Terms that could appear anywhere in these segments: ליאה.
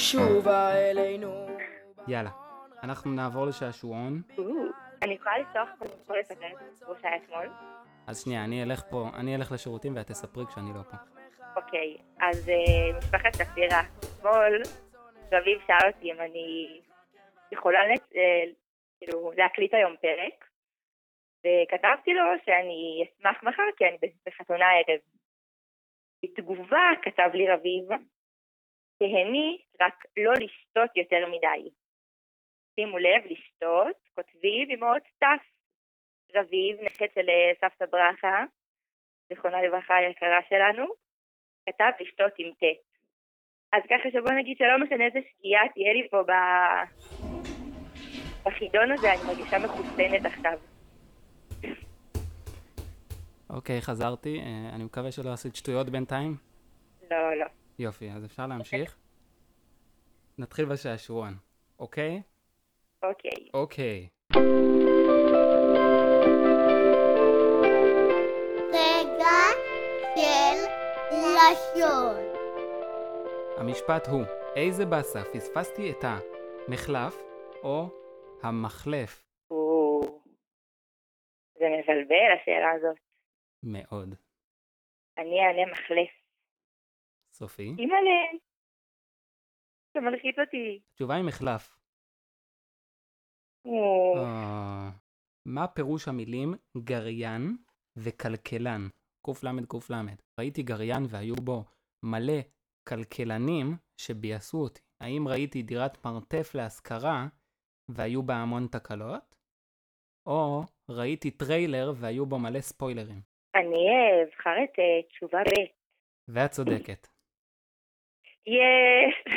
שובה אלינו. יאללה, אנחנו נעבור לשעשועון. אני יכולה לפתוח כל הספר כמו שהיה אתמול? אז שנייה, אני אלך לשירותים ואת תספרי כשאני לא פה. אוקיי, אז משפחת ספירה. אתמול רביב שאל אותי אם אני יכולה להקליט היום פרק, וכתבתי לו שאני אשמח מחר כי אני בחתונה הערב. בתגובה כתב לי רביב, תהני רק לא לשתות יותר מדי. שימו לב, לשתות, כותבי במאות תף. רביב, נכד של סבתא ברכה, זכרונה לברכה היקרה שלנו, כתב לשתות עם תה. אז ככה שבוא נגיד שלא משנה איזה שקיעה תהיה לי פה בחידון הזה, אני מרגישה מחוסנת עכשיו. אוקיי, חזרתי. אני מקווה שלא עשית שטויות בינתיים. לא, לא. יופי, אז אפשר להמשיך? נתחיל בשעשועון, אוקיי? אוקיי. אוקיי. רגע של לשון. המשפט הוא, איזה בסה פספסתי את המחלף או המחלף? זה מבלבל השאלה הזאת. מאוד. אני אענה מחלף. סופי. אם עליהם. אתה מלחיץ אותי. התשובה היא מחלף. מה פירוש המילים גריין וכלכלן? קוף למד קוף למד. ראיתי גריין והיו בו מלא כלכלנים שביאסו אותי. האם ראיתי דירת מרתף להשכרה והיו בה המון תקלות? או ראיתי טריילר והיו בו מלא ספוילרים? אני אבחר את תשובה ב'. ואת צודקת. יש.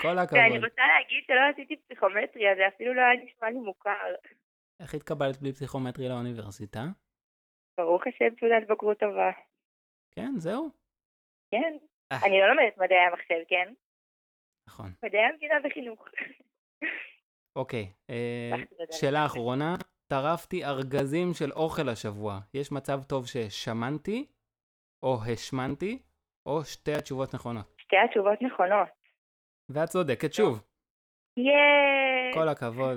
כל הכבוד. ואני רוצה להגיד שלא עשיתי פסיכומטריה, זה אפילו לא היה נשמע לי מוכר. איך התקבלת בלי פסיכומטריה לאוניברסיטה? ברוך השם, תעודת בגרות טובה. כן, זהו? כן. אני לא לומדת מדעי המחשב, כן? נכון. מדעי המדינה וחינוך. אוקיי, שאלה אחרונה. טרפתי ארגזים של אוכל השבוע. יש מצב טוב ששמנתי, או השמנתי, או שתי התשובות נכונות? שתי התשובות נכונות. ואת צודקת שוב. יאיי! כל הכבוד.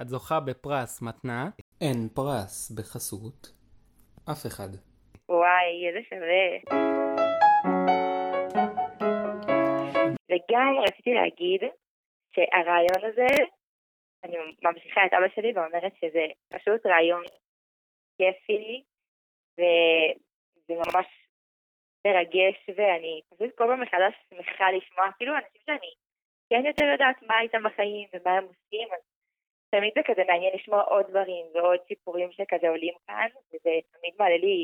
את זוכה בפרס מתנה. אין פרס בחסות אף אחד. וואי, איזה שווה. וגם רציתי להגיד שהרעיון הזה, אני ממשיכה את אבא שלי ואומרת שזה פשוט רעיון כיפי וזה ממש מרגש, ואני פשוט כל פעם מחדש שמחה לשמוע אפילו אנשים שאני כן יותר יודעת מה איתם בחיים ומה הם עושים, אז תמיד זה כזה מעניין לשמוע עוד דברים ועוד סיפורים שכזה עולים כאן, וזה תמיד מעלה לי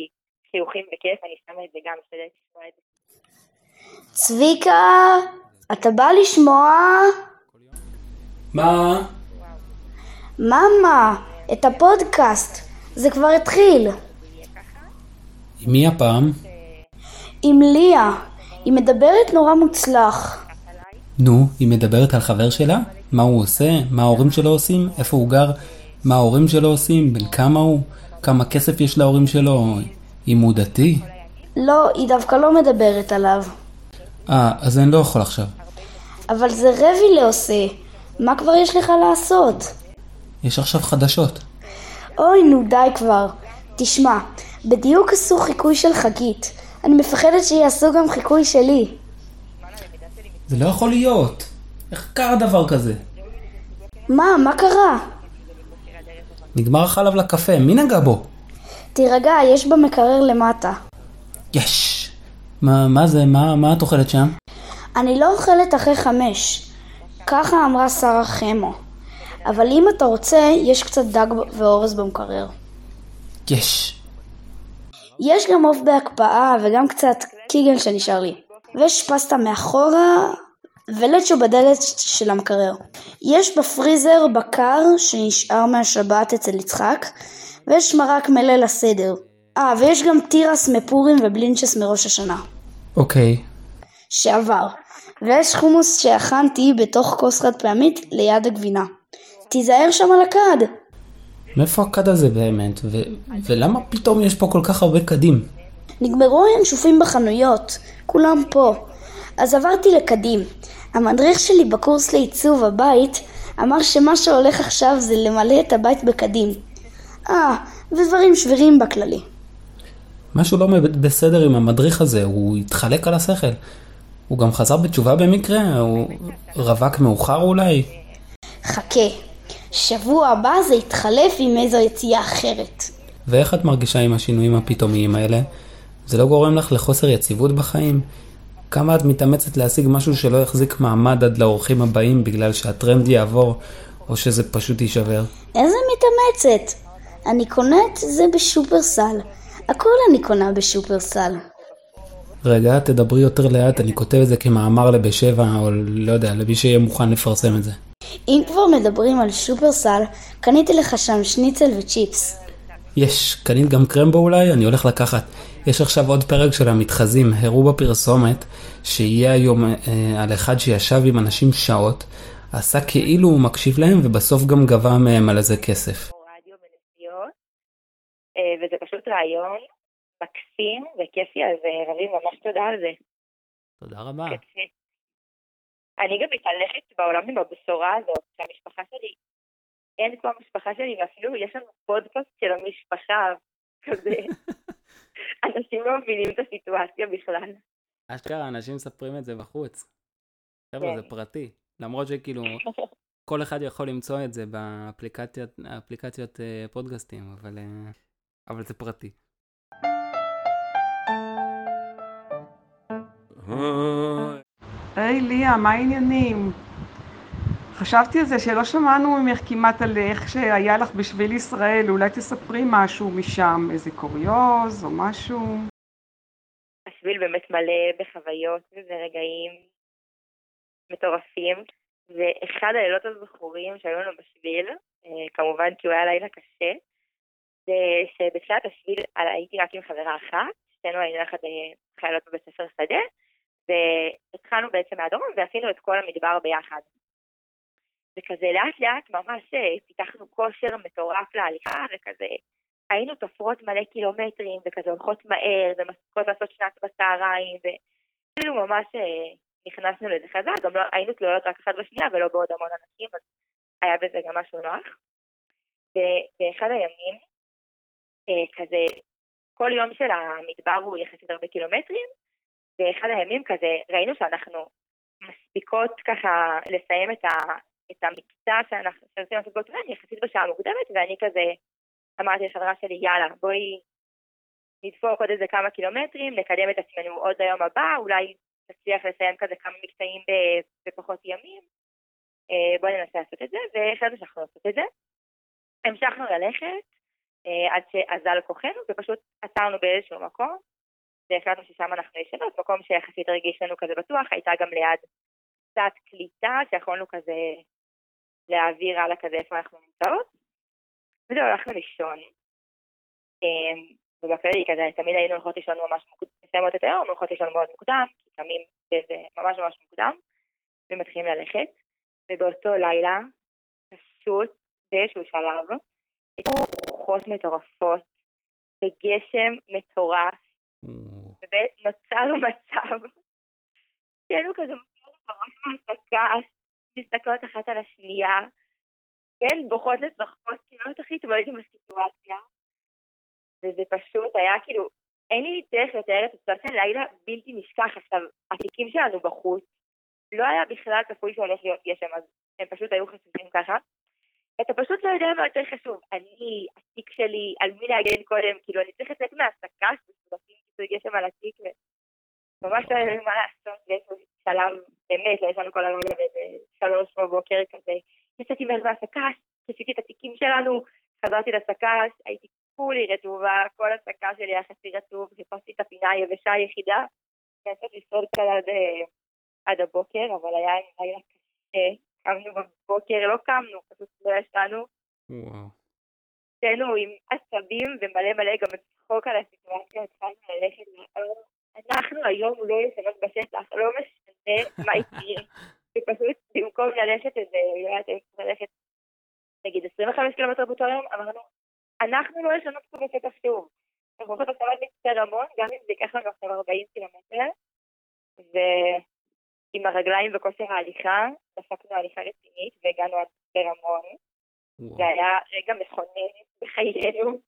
חיוכים וכיף, אני שמה את זה גם שדע לשמוע את זה. צביקה, אתה בא לשמוע? מה? ממה, את הפודקאסט, זה כבר התחיל. עם מי הפעם? עם ליאה, היא מדברת נורא מוצלח. נו, היא מדברת על חבר שלה? מה הוא עושה? מה ההורים שלו עושים? איפה הוא גר? מה ההורים שלו עושים? בין כמה הוא? כמה כסף יש להורים שלו? היא מודעתי? לא, היא דווקא לא מדברת עליו. אז אני לא יכול עכשיו. אבל זה רבילה עושה, מה כבר יש לך לעשות? יש עכשיו חדשות. אוי, נו די כבר. תשמע, בדיוק עשו חיקוי של חגית. אני מפחדת שיעשו גם חיקוי שלי. זה לא יכול להיות. איך קרה דבר כזה? מה קרה? נגמר חלב לקפה, מי נגע בו? תירגע, יש במקרר למטה. יש. מה זה? מה את אוכלת שם? אני לא אוכלת אחרי 5. ככה אמרה שרה חמו. אבל אם אתה רוצה, יש קצת דג ואורז במקרר. יש. יש גם עוף בהקפאה וגם קצת קיגל שנשאר לי. ויש פסטה מאחורה ולצ'ו בדלת של המקרר. יש בפריזר בקר שנשאר מהשבת אצל יצחק. ויש מרק מלא לסדר. ויש גם טירס מפורים ובלינצ'ס מראש השנה. אוקיי. שעבר. ויש חומוס שהכנתי בתוך כוס חד פעמית ליד הגבינה. תיזהר שם על הכד. מאיפה הכד הזה באמת? ולמה פתאום יש פה כל כך הרבה קדים? נגמרו הינשופים בחנויות, כולם פה. אז עברתי לקדים. המדריך שלי בקורס לעיצוב הבית אמר שמה שהולך עכשיו זה למלא את הבית בקדים. ודברים שבירים בכללי. משהו לא בסדר עם המדריך הזה, הוא התחלק על השכל. הוא גם חזר בתשובה במקרה, הוא רווק מאוחר אולי. חכה, שבוע הבא זה יתחלף עם איזו יציאה אחרת. ואיך את מרגישה עם השינויים הפתאומיים האלה? זה לא גורם לך לחוסר יציבות בחיים? כמה את מתאמצת להשיג משהו שלא יחזיק מעמד עד לאורחים הבאים בגלל שהטרנד יעבור, או שזה פשוט יישבר? איזה מתאמצת? אני קונה את זה בשופרסל. הכל אני קונה בשופרסל. רגע, תדברי יותר לאט, אני כותב את זה כמאמר לבשבע, או לא יודע, למי שיהיה מוכן לפרסם את זה. אם כבר מדברים על שופרסל, קניתי לך שם שניצל וצ'יפס. יש, קנית גם קרמבו אולי? אני הולך לקחת. יש עכשיו עוד פרק של המתחזים, הראו בפרסומת, שיהיה היום על אחד שישב עם אנשים שעות, עשה כאילו הוא מקשיב להם, ובסוף גם גבה מהם על איזה כסף. וזה פשוט רעיון מקסים וכיפי, אז רבי, ממש תודה על זה. תודה רבה. אני גם מתהלכת בעולם עם הבשורה הזאת, שהמשפחה שלי, אין כמו המשפחה שלי, ואפילו יש לנו פודקאסט של המשפחה, כזה. אנשים לא מבינים את הסיטואציה בכלל. אשכרה, אנשים מספרים את זה בחוץ. חבר'ה, זה פרטי. למרות שכאילו, כל אחד יכול למצוא את זה באפליקציות פודקאסטים, אבל זה פרטי. היי ליה, מה העניינים? חשבתי על זה שלא שמענו ממך כמעט על איך שהיה לך בשביל ישראל, אולי תספרי משהו משם, איזה קוריוז או משהו. השביל באמת מלא בחוויות ורגעים מטורפים. זה אחד הלילות הזכורים שהיו לנו בשביל, כמובן כי הוא היה לילה קשה, זה שבתחילת השביל הייתי רק עם חברה אחת, שתינו היינו יחד חיילות בבית ספר שדה, והתחלנו בעצם מהדרום ועשינו את כל המדבר ביחד. וכזה לאט לאט ממש פיתחנו כושר מטורף להליכה, וכזה היינו תופרות מלא קילומטרים, וכזה הולכות מהר, ומספיקות לעשות שנת בצהריים, וכאילו ממש נכנסנו לזה חזק, גם לא, היינו תלויות רק אחת בשנייה, ולא בעוד המון אנשים, אז היה בזה גם משהו נוח. ובאחד הימים, כזה כל יום של המדבר הוא יחסית הרבה קילומטרים, ואחד הימים כזה ראינו שאנחנו מספיקות ככה לסיים את המקצה שאנחנו עושים לעשות בו טובה, אני יחסית בשעה מוקדמת, ואני כזה אמרתי לחברה שלי, יאללה, בואי נדפוק עוד איזה כמה קילומטרים, נקדם את עצמנו עוד ליום הבא, אולי נצליח לסיים כזה כמה מקטעים בפחות ימים, בואי ננסה לעשות את זה, ואחרי זה שאנחנו לעשות את זה. המשכנו ללכת, עד שעזל כוחנו, ופשוט עצרנו באיזשהו מקום, והחלטנו ששם אנחנו ישנות, מקום שיחסית הרגיש לנו כזה בטוח, הייתה גם ליד קצת קליטה, שיכולנו כזה להעביר הלאה כזה איפה אנחנו נמצאות, וזה הולכנו לישון, ובכללי כזה תמיד היינו הולכות לישון ממש מוקדם, מסיימות את היום, הולכות לישון מאוד מוקדם, קמים וזה ממש ממש מוקדם, ומתחילים ללכת, ובאותו לילה, פשוט באיזשהו שלב, היו רוחות מטורפות, וגשם מטורף, ונוצר מצב, שהיינו כזה מסתכלות אחת על השנייה, כן, בוכות לצרחות, כי לא תחליט בו איתם בסיטואציה, וזה פשוט היה כאילו, אין לי דרך לתאר את הסיטואציה, לילה בלתי נשכח. עכשיו, התיקים שלנו בחוץ, לא היה בכלל צפוי שהולך להיות גשם, אז הם פשוט היו חשובים ככה, אתה פשוט לא יודע מה יותר חשוב, אני, התיק שלי, על מי להגן קודם, כאילו אני צריך לצאת מהעסקה, שזה גשם על התיק, ממש לא יודעים מה לעשות, ויש שלב, באמת, יש לנו כל הלאה ב-3 בבוקר כזה, יצאתי מהר מהסקש, עשיתי את התיקים שלנו, חזרתי לסקש, הייתי כולי רטובה, כל הסקש שלי היה חצי רטוב, חיפשתי את הפינה היבשה היחידה, נעשית לשרוד קצת עד הבוקר, אבל היה קשה, קמנו בבוקר, לא קמנו, פשוט לא ישנו. שתנו עם עצבים ומלא מלא גם צחוק על הסיטואציה, התחלנו ללכת מהאור, אנחנו היום לא ישנות בשטח, לא משנה מה יקרה, ופשוט במקום ללכת איזה, אתם צריכים ללכת, נגיד 25 קילומטר באותו יום, אמרנו, אנחנו לא ישנות פה בשטח שוב, אנחנו הולכות עכשיו עד מצטר המון, גם אם זה ייקח לנו עכשיו 40 קילומטר, עם הרגליים וכושר ההליכה, דפקנו הליכה רצינית והגענו עד ברמון. זה היה רגע מכונן בחיינו.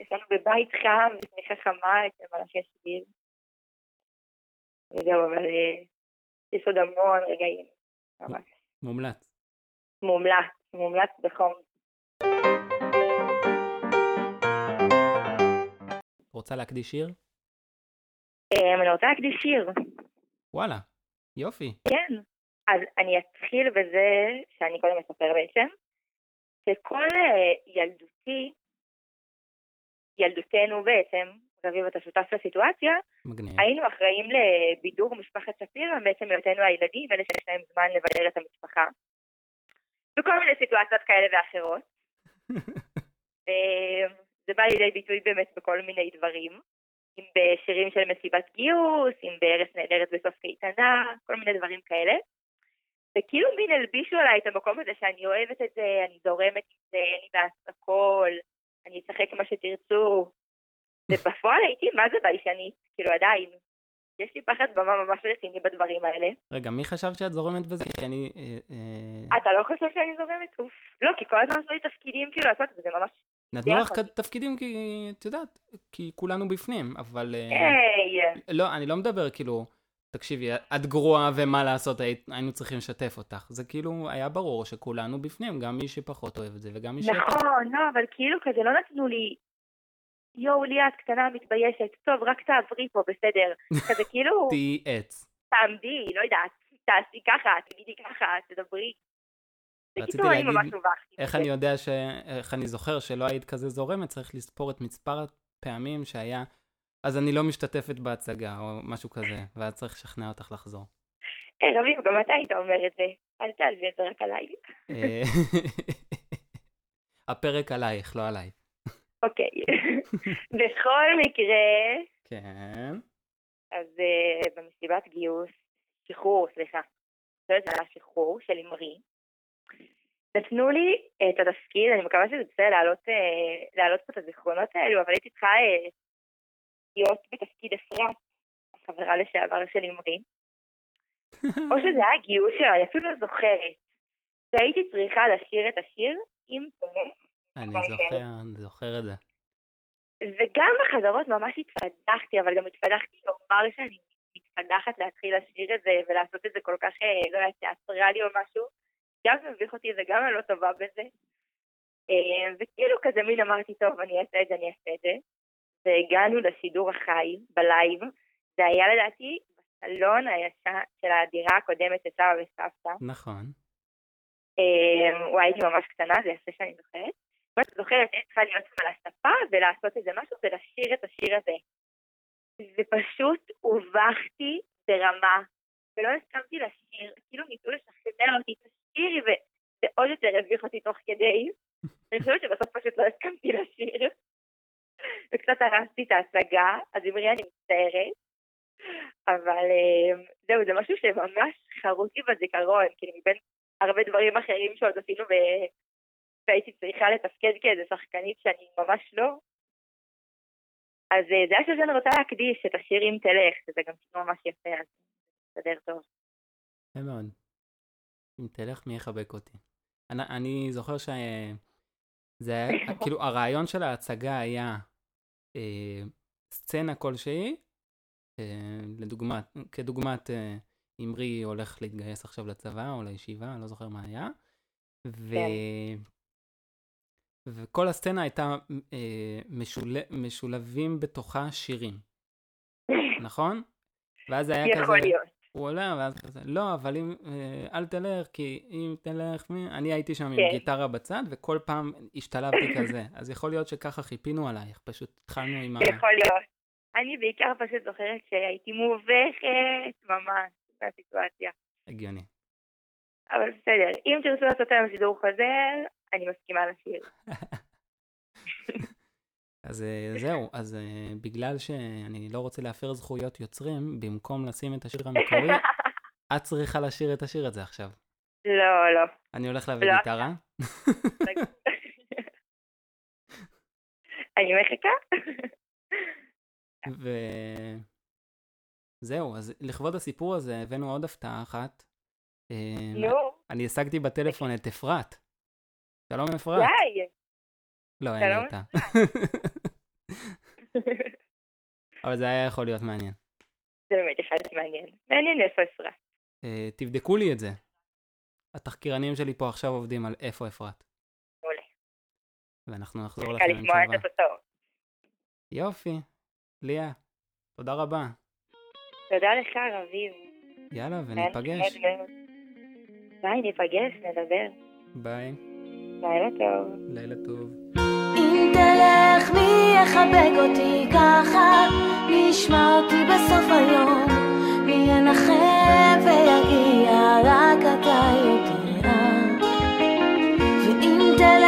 ישנו בבית חם, ושמיכה חמה, אצל מלאכי שביל. וזהו, אבל יש עוד המון רגעים. מומלץ. מומלץ, מומלץ בחום. רוצה להקדיש שיר? אני רוצה להקדיש שיר. וואלה, יופי. כן, אז אני אתחיל בזה שאני קודם אספר בעצם, שכל ילדותי, ילדותנו בעצם, רביב אתה שותף לסיטואציה, מגניב. היינו אחראים לבידור משפחת ספיר, בעצם היותנו הילדים, אלה שיש להם זמן לבדל את המשפחה, וכל מיני סיטואציות כאלה ואחרות. זה בא לידי ביטוי באמת בכל מיני דברים, אם בשירים של מסיבת גיוס, אם בארץ נהדרת בסוף קייטנה, כל מיני דברים כאלה. וכאילו מין הלבישו עליי את המקום הזה שאני אוהבת את זה, אני זורמת עם זה, אני בעצת הכל, אני אצחק מה שתרצו. ובפועל הייתי, מה זה ביישנית? כאילו עדיין, יש לי פחד במה ממש רציני בדברים האלה. רגע, מי חשב שאת זורמת בזה? אתה לא חושב שאני זורמת? לא, כי כל הזמן עשו לי תפקידים כאילו לעשות את זה, זה ממש... נתנו לך תפקידים כי, את יודעת, כי כולנו בפנים, אבל... לא, אני לא מדבר כאילו, תקשיבי, את גרועה ומה לעשות, היינו צריכים לשתף אותך. זה כאילו היה ברור שכולנו בפנים, גם מי שפחות אוהב את זה וגם מי שפחות. נכון, לא, אבל כאילו כזה לא נתנו לי, יואו, ליאת קטנה מתביישת, טוב, רק תעברי פה, בסדר. כזה כאילו... תהי עץ. תעמדי, לא יודעת, תעשי ככה, תגידי ככה, תדברי. רציתי להגיד, איך אני זוכר שלא היית כזה זורמת, צריך לספור את מספר הפעמים שהיה, אז אני לא משתתפת בהצגה, או משהו כזה, ואז צריך לשכנע אותך לחזור. רביב, גם אתה היית אומר את זה, אל תעלבי את זה רק עליי. הפרק עלייך, לא עליי. אוקיי. בכל מקרה... כן. אז במסיבת גיוס, שחרור של אמרי, נתנו לי את התפקיד, אני מקווה שזה בסדר להעלות פה את הזיכרונות האלו, אבל הייתי צריכה להיות בתפקיד אפרת, החברה לשעבר של אמרי. או שזה היה גיוס שלה, אני אפילו לא זוכרת. והייתי צריכה לשיר את השיר עם תומך. אני זוכר את זה. וגם בחזרות ממש התפדחתי, אבל גם התפדחתי לומר שאני מתפדחת להתחיל לשיר את זה, ולעשות את זה כל כך, לא יודעת, תיאטרלי לי או משהו. גם זה מביך אותי, זה גם אני לא טובה בזה. וכאילו כזה מין אמרתי, טוב, אני אעשה את זה. והגענו לשידור החי, בלייב. זה היה לדעתי בסלון הישן של הדירה הקודמת של סבא וסבתא. נכון. הייתי ממש קטנה, זה יפה שאני זוכרת. מה שזוכרת, אני צריכה להיות על הספה ולעשות איזה משהו ולשיר את השיר הזה. ופשוט הובכתי ברמה. ולא הסכמתי לשיר, כאילו ניסו לשכנע אותי את השירי, וזה עוד יותר הרוויח אותי תוך כדי. אני חושבת שבסוף פשוט לא הסכמתי לשיר, וקצת הרסתי את ההצגה, אז אמרי אני מצטערת, אבל זהו, זה משהו שממש חרוט לי בזיכרון, כאילו מבין הרבה דברים אחרים שעוד עשינו, והייתי צריכה לתפקד כאיזה שחקנית שאני ממש לא. אז זה היה שזה אני רוצה להקדיש את השירים תלך, שזה גם ממש יפה, אז... תדר טוב. יפה מאוד. אם תלך, מי יחבק אותי? אני זוכר שזה היה, כאילו הרעיון של ההצגה היה סצנה כלשהי, כדוגמת אמרי הולך להתגייס עכשיו לצבא או לישיבה, אני לא זוכר מה היה, וכל הסצנה הייתה משולבים בתוכה שירים. נכון? ואז היה כזה... יכול להיות. הוא עולה, ואז כזה, לא, אבל אם, אל תלך, כי אם תלך, אני הייתי שם עם גיטרה בצד, וכל פעם השתלבתי כזה, אז יכול להיות שככה חיפינו עלייך, פשוט התחלנו עם... יכול להיות. אני בעיקר פשוט זוכרת שהייתי מובכת, ממש, בסיטואציה. הגיוני. אבל בסדר, אם תרצו לעשות היום סידור חוזר, אני מסכימה לשיר. אז זהו, אז בגלל שאני לא רוצה להפר זכויות יוצרים, במקום לשים את השיר המקורי, את צריכה לשיר את השיר הזה עכשיו. לא, לא. אני הולך להביא גיטרה. אני מחכה. זהו, אז לכבוד הסיפור הזה הבאנו עוד הפתעה אחת. אני השגתי בטלפון את אפרת. שלום אפרת. די! לא, אין לי אותה. אבל זה היה יכול להיות מעניין. זה באמת יכול להיות מעניין. מעניין איפה אפרת. תבדקו לי את זה. התחקירנים שלי פה עכשיו עובדים על איפה אפרת. עולה. ואנחנו נחזור לכם עם תשובה. יופי. ליה, תודה רבה. תודה לך רביב. יאללה, וניפגש. ביי, ניפגש, נדבר. ביי. לילה טוב. לילה טוב. אם תלך מי יחבק אותי ככה, מי ישמע אותי בסוף היום, מי ינחם ויגיע, רק אתה יודע. ואם תלך